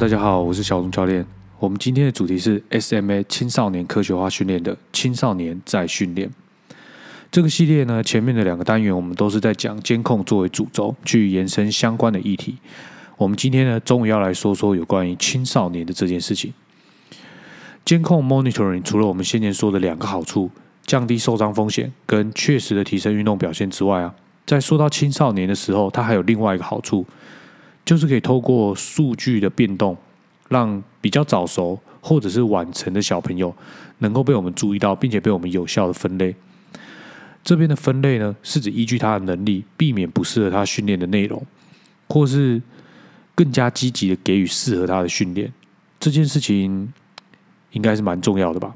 Hello， 大家好，我是小龙教练。我们今天的主题是 SMA 青少年科学化训练的青少年再训练。这个系列呢，前面的两个单元我们都是在讲监控作为主轴，去延伸相关的议题。我们今天呢，终于要来说说有关于青少年的这件事情。监控 monitoring 除了我们先前说的两个好处，降低受伤风险跟确实的提升运动表现之外啊，在说到青少年的时候，它还有另外一个好处，就是可以透过数据的变动，让比较早熟或者是晚成的小朋友能够被我们注意到，并且被我们有效的分类。这边的分类呢，是指依据他的能力，避免不适合他训练的内容，或是更加积极的给予适合他的训练。这件事情应该是蛮重要的吧。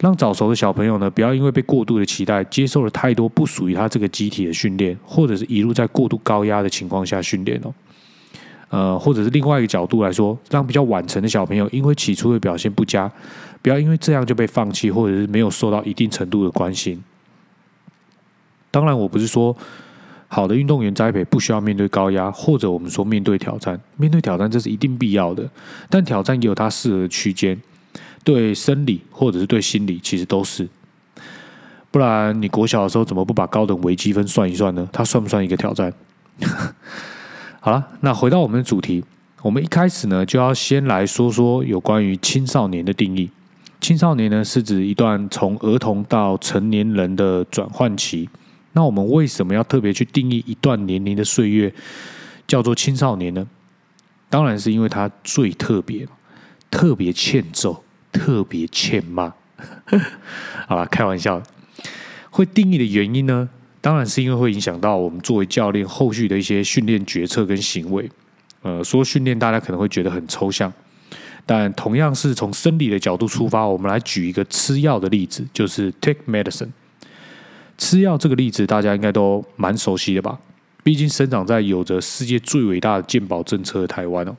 让早熟的小朋友呢，不要因为被过度的期待，接受了太多不属于他这个机体的训练，或者是一路在过度高压的情况下训练哦。或者是另外一个角度来说，让比较晚成的小朋友，因为起初的表现不佳，不要因为这样就被放弃，或者是没有受到一定程度的关心。当然，我不是说好的运动员栽培不需要面对高压，或者我们说面对挑战，这是一定必要的，但挑战也有它适合的区间。对生理或者是对心理，其实都是。不然你国小的时候怎么不把高等微积分算一算呢？它算不算一个挑战？好了，那回到我们的主题，我们一开始呢就要先来说说有关于青少年的定义。青少年呢是指一段从儿童到成年人的转换期。那我们为什么要特别去定义一段年龄的岁月叫做青少年呢？当然是因为它最特别，特别欠揍。特别欠骂好啦，开玩笑。会定义的原因呢，当然是因为会影响到我们作为教练后续的一些训练决策跟行为。说训练大家可能会觉得很抽象，但同样是从生理的角度出发，我们来举一个吃药的例子，就是 take medicine。 吃药这个例子大家应该都蛮熟悉的吧，毕竟生长在有着世界最伟大的健保政策的台湾哦。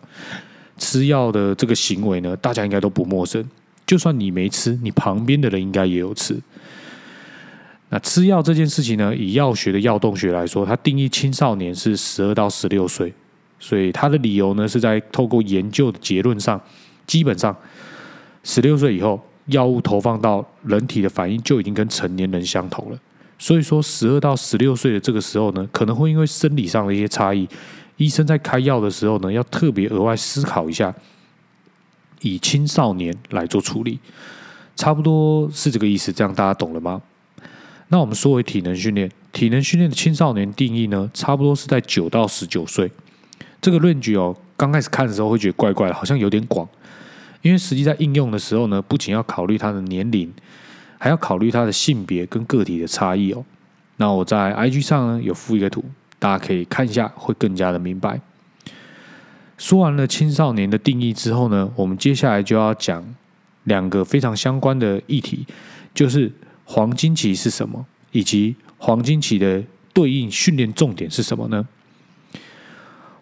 吃药的这个行为呢，大家应该都不陌生，就算你没吃，你旁边的人应该也有吃。那吃药这件事情呢，以药学的药动学来说，它定义青少年是12到16岁，所以它的理由呢，是在透过研究的结论上，基本上16岁以后，药物投放到人体的反应就已经跟成年人相同了。所以说12到16岁的这个时候呢，可能会因为生理上的一些差异，医生在开药的时候呢，要特别额外思考一下，以青少年来做处理，差不多是这个意思，这样大家懂了吗？那我们说回体能训练，体能训练的青少年定义呢，差不多是在9到19岁。这个range哦，刚开始看的时候会觉得怪怪的，好像有点广，因为实际在应用的时候呢，不仅要考虑他的年龄，还要考虑他的性别跟个体的差异哦。那我在 IG 上呢，有附一个图，大家可以看一下，会更加的明白。说完了青少年的定义之后呢，我们接下来就要讲两个非常相关的议题，就是黄金期是什么，以及黄金期的对应训练重点是什么呢？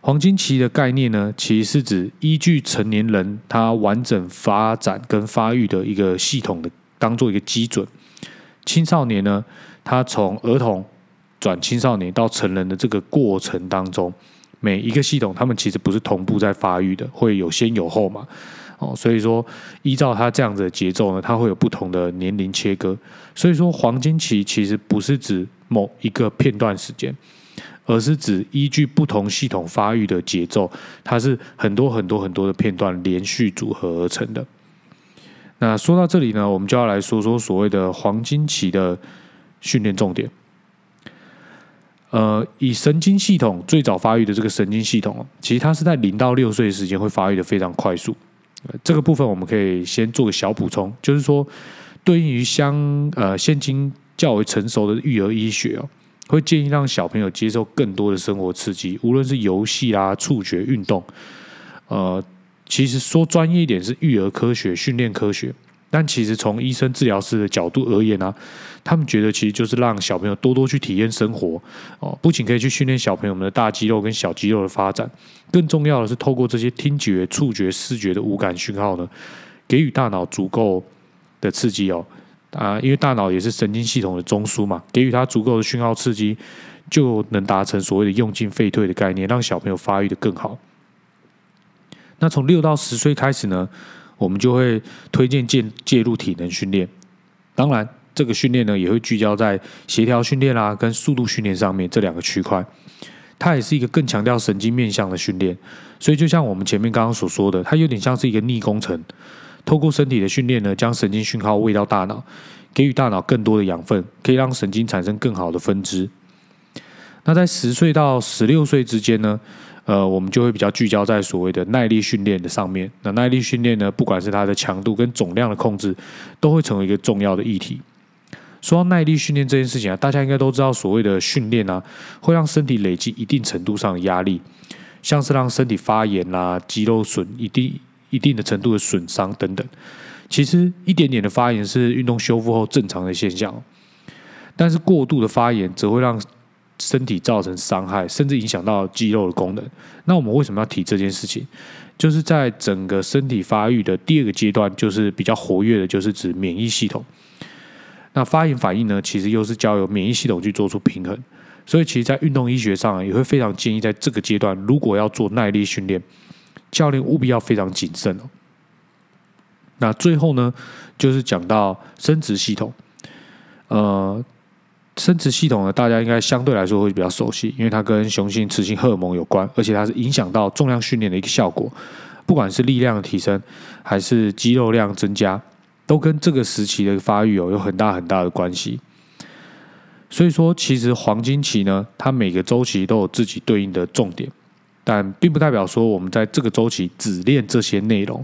黄金期的概念呢，其实是指依据成年人他完整发展跟发育的一个系统的当做一个基准，青少年呢，他从儿童转青少年到成人的这个过程当中，每一个系统他们其实不是同步在发育的，会有先有后嘛。所以说依照他这样子的节奏呢，他会有不同的年龄切割。所以说黄金期其实不是指某一个片段时间，而是指依据不同系统发育的节奏，它是很多的片段连续组合而成的。那说到这里呢，我们就要来说说所谓的黄金期的训练重点。以神经系统最早发育的这个神经系统，其实它是在0到6岁的时间会发育的非常快速。这个部分我们可以先做个小补充，就是说对应于现今较为成熟的育儿医学哦，会建议让小朋友接受更多的生活刺激，无论是游戏啊、触觉、运动。其实说专业一点是育儿科学、训练科学。但其实从医生治疗师的角度而言啊，他们觉得其实就是让小朋友多多去体验生活哦，不仅可以去训练小朋友们的大肌肉跟小肌肉的发展，更重要的是透过这些听觉、触觉、视觉的五感讯号呢，给予大脑足够的刺激哦。因为大脑也是神经系统的中枢嘛，给予它足够的讯号刺激，就能达成所谓的用进废退的概念，让小朋友发育的更好。那从6到10岁开始呢，我们就会推荐介入体能训练。当然这个训练呢也会聚焦在协调训练跟速度训练上面这两个区块，它也是一个更强调神经面向的训练。所以就像我们前面刚刚所说的，它有点像是一个逆工程，透过身体的训练呢，将神经讯号喂到大脑，给予大脑更多的养分，可以让神经产生更好的分支。那在10岁到16岁之间呢，我们就会比较聚焦在所谓的耐力训练的上面。那耐力训练呢，不管是它的强度跟总量的控制，都会成为一个重要的议题。说到耐力训练这件事情，大家应该都知道，所谓的训练会让身体累积一定程度上的压力，像是让身体发炎肌肉损一定的程度的损伤等等。其实一点点的发炎是运动修复后正常的现象，但是过度的发炎则会让身体造成伤害，甚至影响到肌肉的功能。那我们为什么要提这件事情？就是在整个身体发育的第二个阶段，就是比较活跃的，就是指免疫系统。那发炎反应呢，其实又是交由免疫系统去做出平衡。所以其实在运动医学上也会非常建议，在这个阶段如果要做耐力训练，教练务必要非常谨慎。那最后呢，就是讲到生殖系统。生殖系统呢，大家应该相对来说会比较熟悉，因为它跟雄性雌性荷尔蒙有关，而且它是影响到重量训练的一个效果。不管是力量的提升还是肌肉量增加，都跟这个时期的发育有很大很大的关系。所以说其实黄金期呢，它每个周期都有自己对应的重点，但并不代表说我们在这个周期只练这些内容，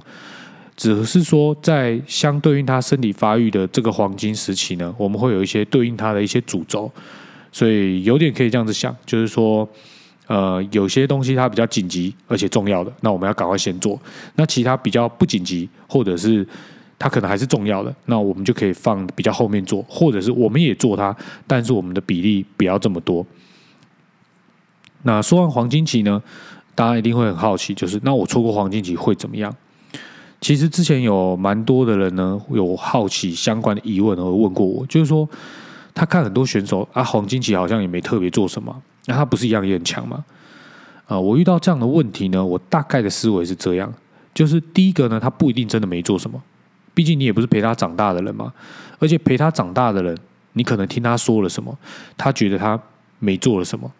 只是说在相对应它身体发育的这个黄金时期呢，我们会有一些对应它的一些主轴。所以有点可以这样子想，就是说有些东西它比较紧急而且重要的，那我们要赶快先做。那其他比较不紧急，或者是它可能还是重要的，那我们就可以放比较后面做，或者是我们也做它，但是我们的比例不要这么多。那说完黄金期呢，大家一定会很好奇，就是那我错过黄金期会怎么样？其实之前有蛮多的人呢有好奇相关的疑问而问过我，就是说他看很多选手黄金期好像也没特别做什么，那他不是一样也很强吗？我遇到这样的问题呢，我大概的思维是这样，就是第一个呢，他不一定真的没做什么，毕竟你也不是陪他长大的人嘛，而且陪他长大的人，你可能听他说了什么，他觉得他没做了什么，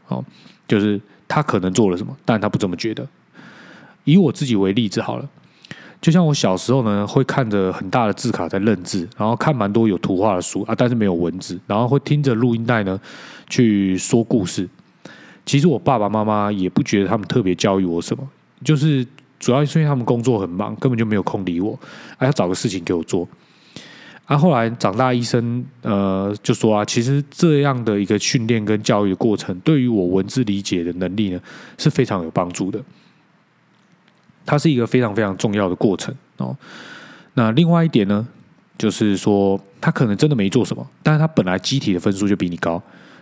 就是他可能做了什么，但他不这么觉得。以我自己为例子好了，就像我小时候呢，会看着很大的字卡在认字，然后看蛮多有图画的书但是没有文字，然后会听着录音带呢去说故事。其实我爸爸妈妈也不觉得他们特别教育我什么，就是主要是因为他们工作很忙，根本就没有空理我，要找个事情给我做。后来长大，医生就说其实这样的一个训练跟教育的过程，对于我文字理解的能力呢是非常有帮助的，它是一个非常非常重要的过程。那另外一点呢，就是说他可能真的没做什么，但是他本来机体的分数就比你高，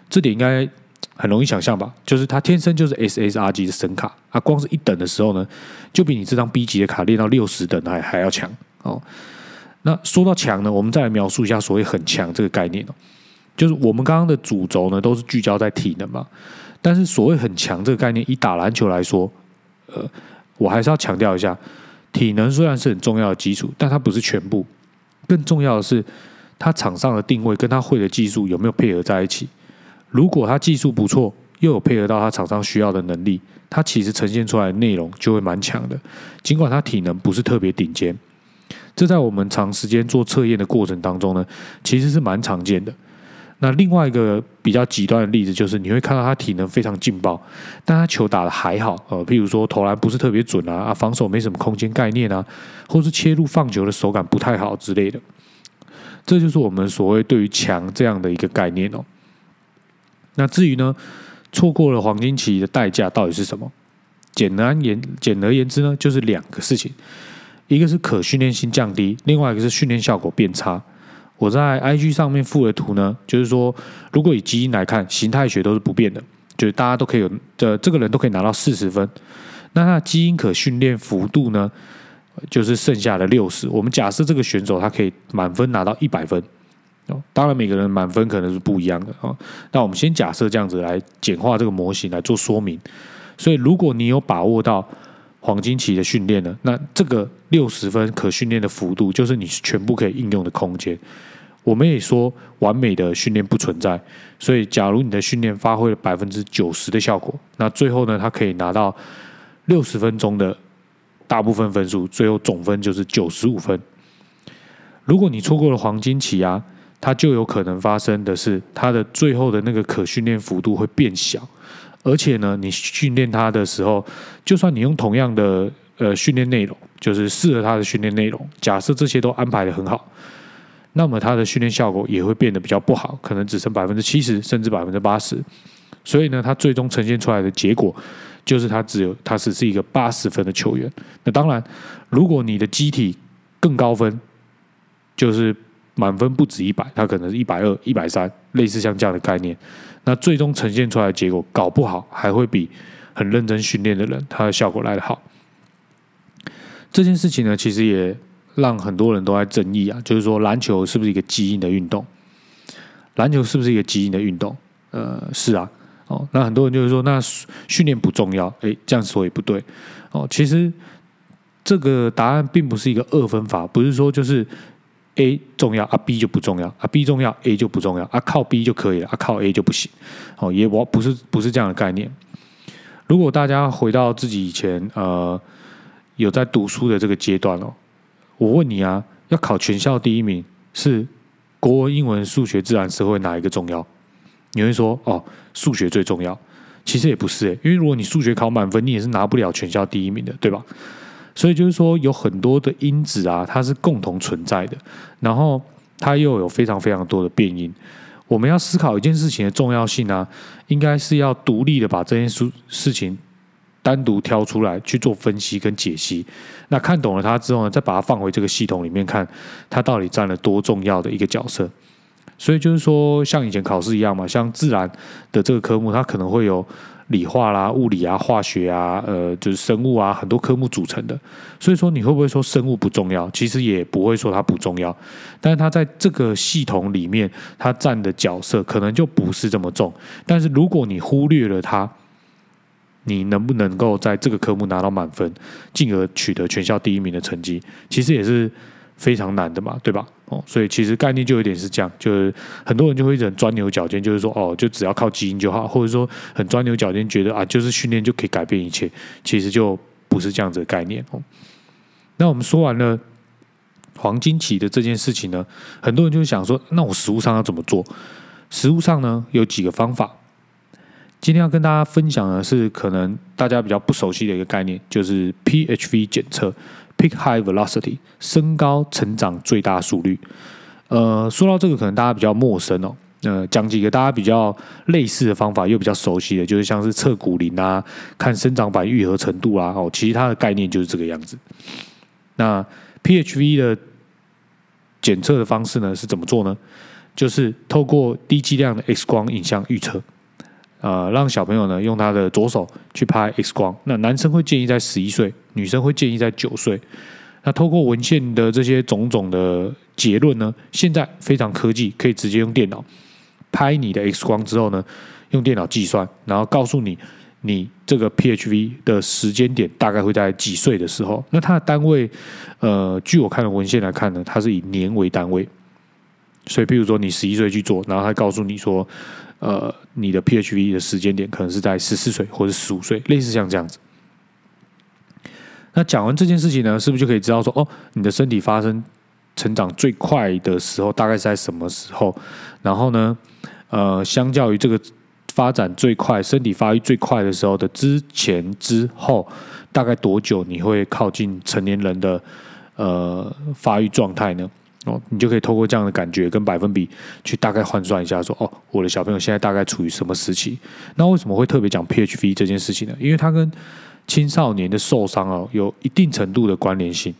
这点应该很容易想象吧，就是他天生就是 SSR 级的神卡光是一等的时候呢，就比你这张 B 级的卡练到60等 还要强。那说到强呢，我们再来描述一下所谓很强这个概念。就是我们刚刚的主轴呢都是聚焦在体能嘛，但是所谓很强这个概念，以打篮球来说，我还是要强调一下，体能虽然是很重要的基础，但它不是全部。更重要的是他场上的定位跟他会的技术有没有配合在一起。如果他技术不错，又有配合到他场上需要的能力，他其实呈现出来的内容就会蛮强的，尽管他体能不是特别顶尖。这在我们长时间做测验的过程当中呢，其实是蛮常见的。那另外一个比较极端的例子，就是你会看到他体能非常劲爆，但他球打得还好譬如说投篮不是特别准防守没什么空间概念或是切入放球的手感不太好之类的。这就是我们所谓对于强这样的一个概念。那至于呢，错过了黄金期的代价到底是什么？简而言之呢，就是两个事情，一个是可训练性降低，另外一个是训练效果变差。我在 IG 上面附的图呢，就是说如果以基因来看，形态学都是不变的，就是大家都可以有这个人都可以拿到40分，那他的基因可训练幅度呢就是剩下的60。我们假设这个选手他可以满分拿到100分，当然每个人满分可能是不一样的那我们先假设这样子来简化这个模型来做说明。所以如果你有把握到黄金期的训练了，那这个60分可训练的幅度就是你全部可以应用的空间。我们也说完美的训练不存在，所以假如你的训练发挥了 90% 的效果，那最后呢，它可以拿到60分钟的大部分分数，最后总分就是95分。如果你错过了黄金期啊，它就有可能发生的是，它的最后的那个可训练幅度会变小，而且呢，你训练它的时候，就算你用同样的训练内容，就是适合它的训练内容，假设这些都安排得很好，那么它的训练效果也会变得比较不好，可能只剩 70% 甚至 80%。 所以呢，它最终呈现出来的结果就是它只是一个80分的球员。那当然，如果你的机体更高分，就是满分不止100，它可能是120、130，类似像这样的概念。那最终呈现出来的结果，搞不好还会比很认真训练的人它的效果来得好。这件事情呢，其实也让很多人都在争议啊，就是说篮球是不是一个基因的运动？篮球是不是一个基因的运动？是啊。哦，那很多人就是说，那训练不重要，哎，这样说也不对。哦，其实这个答案并不是一个二分法，不是说就是 A 重要啊 B 就不重要，啊 B 重要 A 就不重要，啊靠 B 就可以了，啊靠 A 就不行。哦，也不是这样的概念。如果大家回到自己以前有在读书的这个阶段哦。我问你啊，要考全校第一名是国文、英文、数学、自然、社会哪一个重要？你会说哦，数学最重要。其实也不是，因为如果你数学考满分，你也是拿不了全校第一名的，对吧？所以就是说有很多的因子啊，它是共同存在的，然后它又有非常非常多的变因。我们要思考一件事情的重要性啊，应该是要独立的把这件事情单独挑出来去做分析跟解析，那看懂了它之后呢，再把它放回这个系统里面看，它到底占了多重要的一个角色。所以就是说，像以前考试一样嘛，像自然的这个科目，它可能会有理化啦、物理啊、化学啊、就是生物啊，很多科目组成的。所以说，你会不会说生物不重要？其实也不会说它不重要，但是它在这个系统里面，它占的角色可能就不是这么重。但是如果你忽略了它，你能不能够在这个科目拿到满分，进而取得全校第一名的成绩，其实也是非常难的嘛，对吧？哦，所以其实概念就有点是这样，就是很多人就会一直钻牛角尖，就是说哦，就只要靠基因就好，或者说很钻牛角尖，觉得啊，就是训练就可以改变一切，其实就不是这样子的概念哦。那我们说完了黄金期的这件事情呢，很多人就想说，那我实务上要怎么做？实务上呢，有几个方法。今天要跟大家分享的是可能大家比较不熟悉的一个概念，就是 PHV 检测 Peak high velocity 身高成长最大速率。说到这个可能大家比较陌生哦。讲几个大家比较类似的方法又比较熟悉的，就是像是测骨龄啊、看生长板愈合程度啊，哦，其实它的概念就是这个样子。那 PHV 的检测的方式呢是怎么做呢？就是透过低剂量的 X 光影像预测。让小朋友呢用他的左手去拍 X 光，那男生会建议在11岁，女生会建议在9岁。那透过文献的这些种种的结论呢，现在非常科技，可以直接用电脑拍你的 X 光之后呢，用电脑计算，然后告诉你你这个 PHV 的时间点大概会在几岁的时候。那它的单位，据我看的文献来看呢，它是以年为单位。所以比如说你11岁去做，然后他告诉你说你的 PHV 的时间点可能是在14岁或者15岁，类似像这样子。那讲完这件事情呢，是不是就可以知道说，哦，你的身体发生成长最快的时候大概是在什么时候？然后呢，相较于这个发展最快、身体发育最快的时候的之前之后，大概多久你会靠近成年人的发育状态呢？哦，你就可以透过这样的感觉跟百分比去大概换算一下说，哦，我的小朋友现在大概处于什么时期。那为什么会特别讲 PHV 这件事情呢？因为它跟青少年的受伤哦有一定程度的关联性。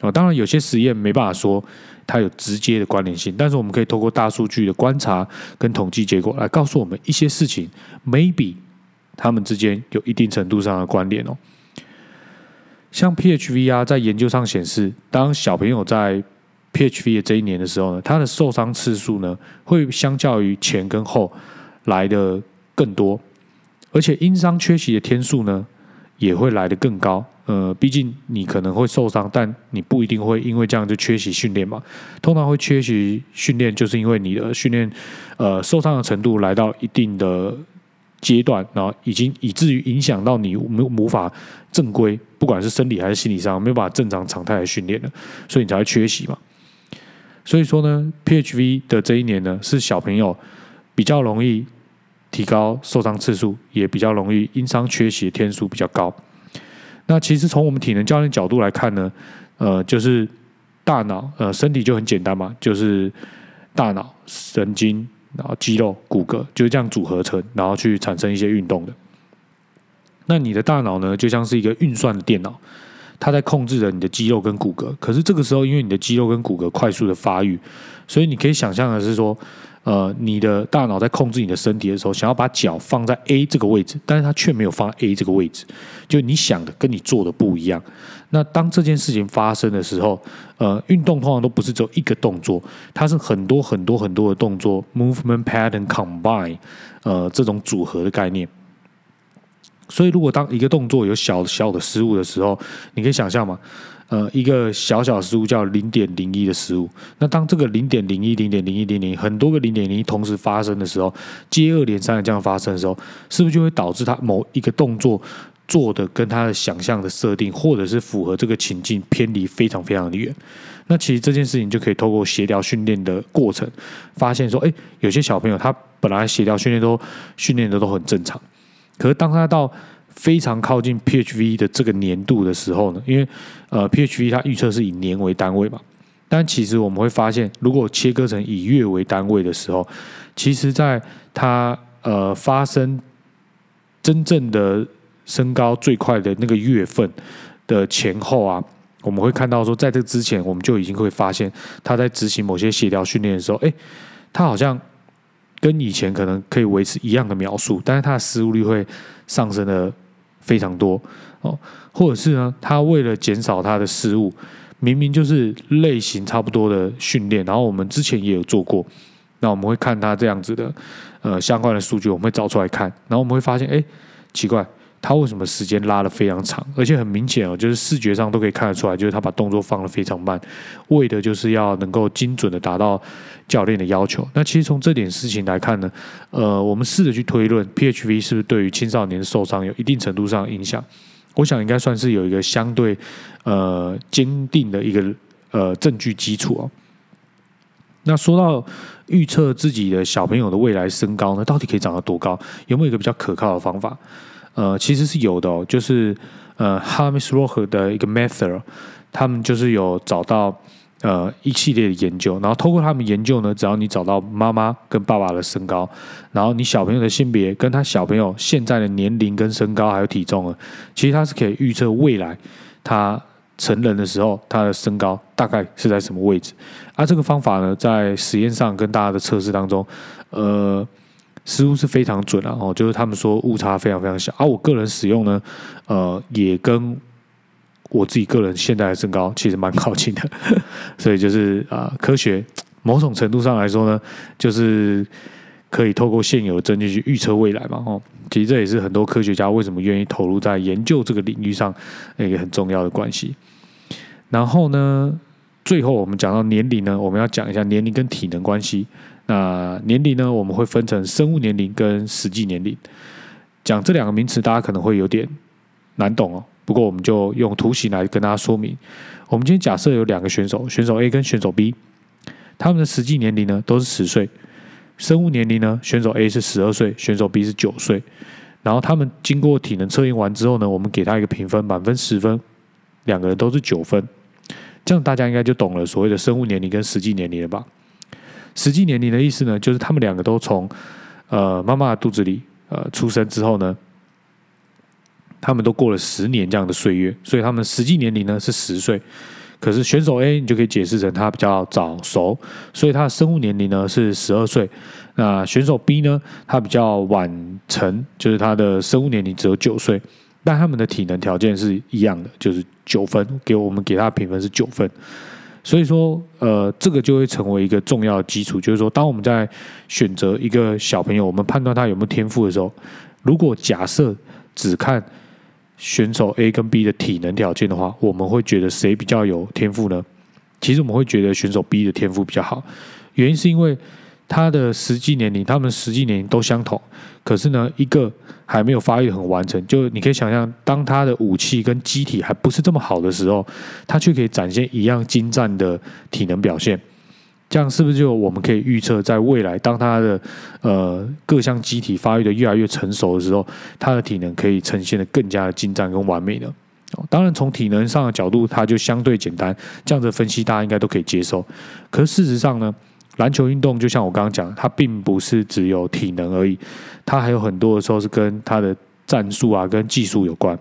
哦，当然有些实验没办法说它有直接的关联性，但是我们可以透过大数据的观察跟统计结果来告诉我们一些事情 maybe 他们之间有一定程度上的关联哦。像 PHV 啊，在研究上显示，当小朋友在PHV 的这一年的时候呢，他的受伤次数呢会相较于前跟后来的更多，而且因伤缺席的天数呢也会来得更高，毕竟你可能会受伤，但你不一定会因为这样就缺席训练嘛。通常会缺席训练，就是因为你的训练受伤的程度来到一定的阶段，然后已经以至于影响到你无法正规，不管是生理还是心理上没有办法正常常态的训练了，所以你才会缺席嘛。所以说呢 ，PHV 的这一年呢，是小朋友比较容易提高受伤次数，也比较容易因伤缺席的天数比较高。那其实从我们体能教练角度来看呢，就是大脑身体就很简单嘛，就是大脑、神经，然后肌肉、骨骼就是这样组合成，然后去产生一些运动的。那你的大脑呢，就像是一个运算的电脑，它在控制着你的肌肉跟骨骼。可是这个时候，因为你的肌肉跟骨骼快速的发育，所以你可以想象的是说，你的大脑在控制你的身体的时候，想要把脚放在 A 这个位置，但是它却没有放在 A 这个位置，就你想的跟你做的不一样。那当这件事情发生的时候，运动通常都不是只有一个动作，它是很多很多很多的动作 ，movement pattern combine，这种组合的概念。所以，如果当一个动作有小小的失误的时候，你可以想象嘛，一个小小的失误叫 0.01 的失误。那当这个 0.01、0.01、0.01 很多个 0.01 同时发生的时候，接二连三的这样发生的时候，是不是就会导致他某一个动作做的跟他的想象的设定，或者是符合这个情境偏离非常非常的远？那其实这件事情就可以透过协调训练的过程，发现说，有些小朋友他本来协调训练都训练的都很正常。可是当他到非常靠近 PHV 的这个年度的时候呢，因为PHV 它预测是以年为单位嘛，但其实我们会发现，如果切割成以月为单位的时候，其实在它发生真正的升高最快的那个月份的前后啊，我们会看到说，在这之前我们就已经会发现，他在执行某些协调训练的时候，他好像跟以前可能可以维持一样的描述，但是它的失误率会上升的非常多哦。或者是呢，他为了减少他的失误，明明就是类型差不多的训练，然后我们之前也有做过，那我们会看他这样子的相关的数据，我们会找出来看，然后我们会发现，奇怪，他为什么时间拉得非常长，而且很明显哦，就是视觉上都可以看得出来，就是他把动作放得非常慢，为的就是要能够精准的达到教练的要求。那其实从这点事情来看呢，我们试着去推论 PHV 是不是对于青少年的受伤有一定程度上的影响。我想应该算是有一个相对坚定的一个证据基础哦。那说到预测自己的小朋友的未来身高呢，到底可以长到多高？有没有一个比较可靠的方法？其实是有的哦，就是Harmis Roche 的一个 method， 他们就是有找到一系列的研究，然后透过他们研究呢，只要你找到妈妈跟爸爸的身高，然后你小朋友的性别跟他小朋友现在的年龄跟身高还有体重呢，其实他是可以预测未来他成人的时候他的身高大概是在什么位置。这个方法呢，在实验上跟大家的测试当中，失误是非常准啊，就是他们说误差非常非常小啊。我个人使用呢，也跟我自己个人现在的身高其实蛮靠近的，所以就是科学某种程度上来说呢，就是可以透过现有的证据去预测未来嘛。其实这也是很多科学家为什么愿意投入在研究这个领域上一个很重要的关系。然后呢，最后我们讲到年龄呢，我们要讲一下年龄跟体能关系。那年龄呢，我们会分成生物年龄跟实际年龄。讲这两个名词，大家可能会有点难懂哦。不过我们就用图形来跟大家说明。我们今天假设有两个选手，选手 A 跟选手 B， 他们的实际年龄呢都是10岁，生物年龄呢，选手 A 是12岁，选手 B 是9岁。然后他们经过体能测验完之后呢，我们给他一个评分，满分10分，两个人都是9分。这样大家应该就懂了所谓的生物年龄跟实际年龄了吧？实际年龄的意思呢，就是他们两个都从妈妈的肚子里出生之后呢，他们都过了10年这样的岁月，所以他们实际年龄呢是10岁。可是选手 A 你就可以解释成他比较早熟，所以他的生物年龄呢是12岁。那选手 B 呢，他比较晚成，就是他的生物年龄只有9岁，但他们的体能条件是一样的，就是9分，我们给他的评分是9分。所以说，这个就会成为一个重要的基础，就是说，当我们在选择一个小朋友，我们判断他有没有天赋的时候，如果假设只看选手 A 跟 B 的体能条件的话，我们会觉得谁比较有天赋呢？其实我们会觉得选手 B 的天赋比较好，原因是因为他的实际年龄，他们实际年龄都相同，可是呢，一个还没有发育很完成，就你可以想象，当他的武器跟机体还不是这么好的时候，他却可以展现一样精湛的体能表现。这样是不是就我们可以预测，在未来当他的各项机体发育的越来越成熟的时候，他的体能可以呈现的更加的精湛跟完美呢？当然，从体能上的角度，它就相对简单，这样的分析大家应该都可以接受。可是事实上呢？篮球运动就像我刚刚讲，它并不是只有体能而已，它还有很多的时候是跟它的战术啊、跟技术有关。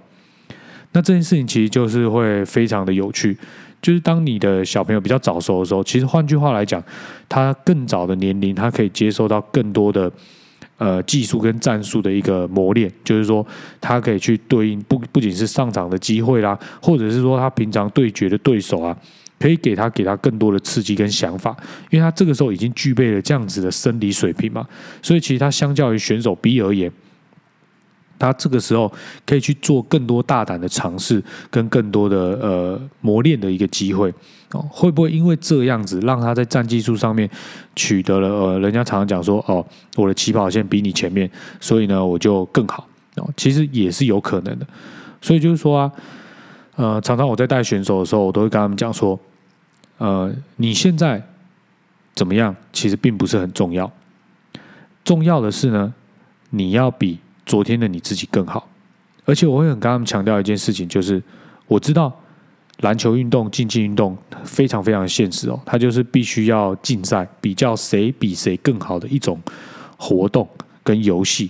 那这件事情其实就是会非常的有趣，就是当你的小朋友比较早熟的时候，其实换句话来讲，他更早的年龄，他可以接受到更多的技术跟战术的一个磨练，就是说他可以去对应不仅是上场的机会啦，或者是说他平常对决的对手啊。可以给他更多的刺激跟想法，因为他这个时候已经具备了这样子的生理水平嘛，所以其实他相较于选手 B 而言，他这个时候可以去做更多大胆的尝试跟更多的磨练的一个机会。会不会因为这样子让他在战技术上面取得了人家常常讲说哦，我的起跑线比你前面，所以呢我就更好，其实也是有可能的。所以就是说啊，常常我在带选手的时候，我都会跟他们讲说。你现在怎么样其实并不是很重要，重要的是呢，你要比昨天的你自己更好。而且我会很跟他们强调一件事情，就是我知道篮球运动、竞技运动非常非常现实哦，它就是必须要竞赛，比较谁比谁更好的一种活动跟游戏。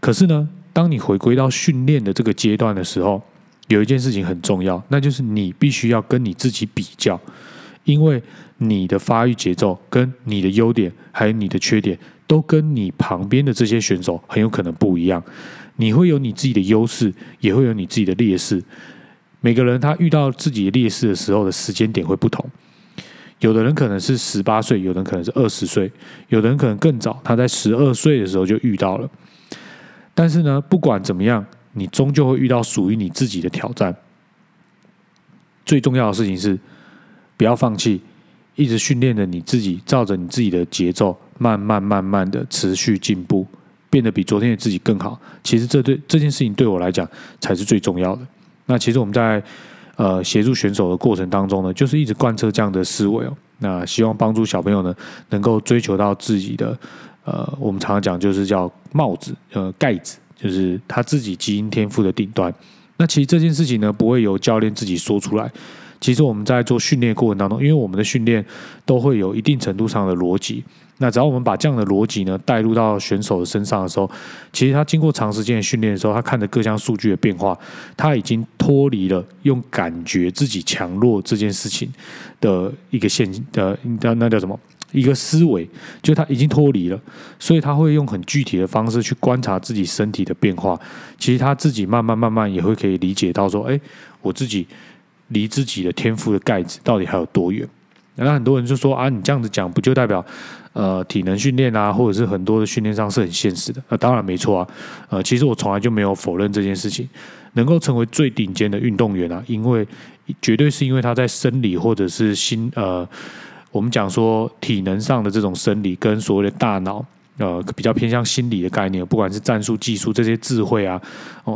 可是呢，当你回归到训练的这个阶段的时候，有一件事情很重要，那就是你必须要跟你自己比较，因为你的发育节奏跟你的优点还有你的缺点都跟你旁边的这些选手很有可能不一样，你会有你自己的优势，也会有你自己的劣势，每个人他遇到自己的劣势的时候的时间点会不同，有的人可能是18岁，有的人可能是20岁，有的人可能更早，他在12岁的时候就遇到了。但是呢，不管怎么样，你终究会遇到属于你自己的挑战。最重要的事情是，不要放弃，一直训练的你自己，照着你自己的节奏，慢慢的持续进步，变得比昨天的自己更好。其实这件事情对我来讲才是最重要的。那其实我们在协助选手的过程当中呢，就是一直贯彻这样的思维哦。那希望帮助小朋友呢，能够追求到自己的我们常常讲就是叫帽子盖子。就是他自己基因天赋的顶端。那其实这件事情呢，不会由教练自己说出来。其实我们在做训练过程当中，因为我们的训练都会有一定程度上的逻辑。那只要我们把这样的逻辑呢带入到选手的身上的时候，其实他经过长时间的训练的时候，他看着各项数据的变化，他已经脱离了用感觉自己强弱这件事情的一个那叫什么？一个思维，就他已经脱离了，所以他会用很具体的方式去观察自己身体的变化。其实他自己慢慢也会可以理解到说，哎，我自己离自己的天赋的盖子到底还有多远？那很多人就说啊，你这样子讲不就代表体能训练啊，或者是很多的训练上是很现实的？那当然没错啊。其实我从来就没有否认这件事情，能够成为最顶尖的运动员啊，因为绝对是因为他在生理或者是我们讲说体能上的这种生理跟所谓的大脑比较偏向心理的概念，不管是战术、技术这些智慧啊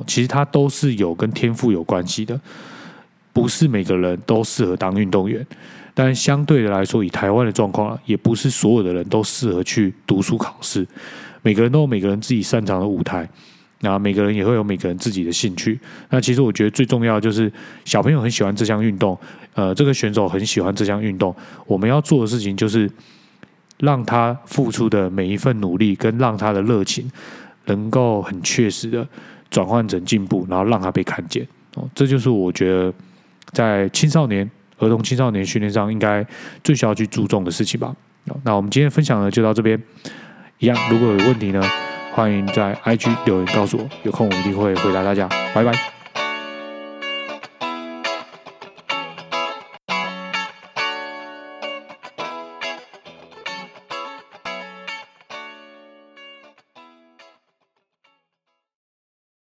其实它都是有跟天赋有关系的，不是每个人都适合当运动员，但相对的来说，以台湾的状况，也不是所有的人都适合去读书考试，每个人都有每个人自己擅长的舞台，那每个人也会有每个人自己的兴趣。那其实我觉得最重要的就是小朋友很喜欢这项运动这个选手很喜欢这项运动，我们要做的事情就是让他付出的每一份努力跟让他的热情能够很确实的转换成进步，然后让他被看见这就是我觉得在儿童青少年训练上应该最需要去注重的事情吧。那我们今天分享呢就到这边，一样如果有问题呢，欢迎在 IG 留言告诉我，有空我一定会回答大家。拜拜。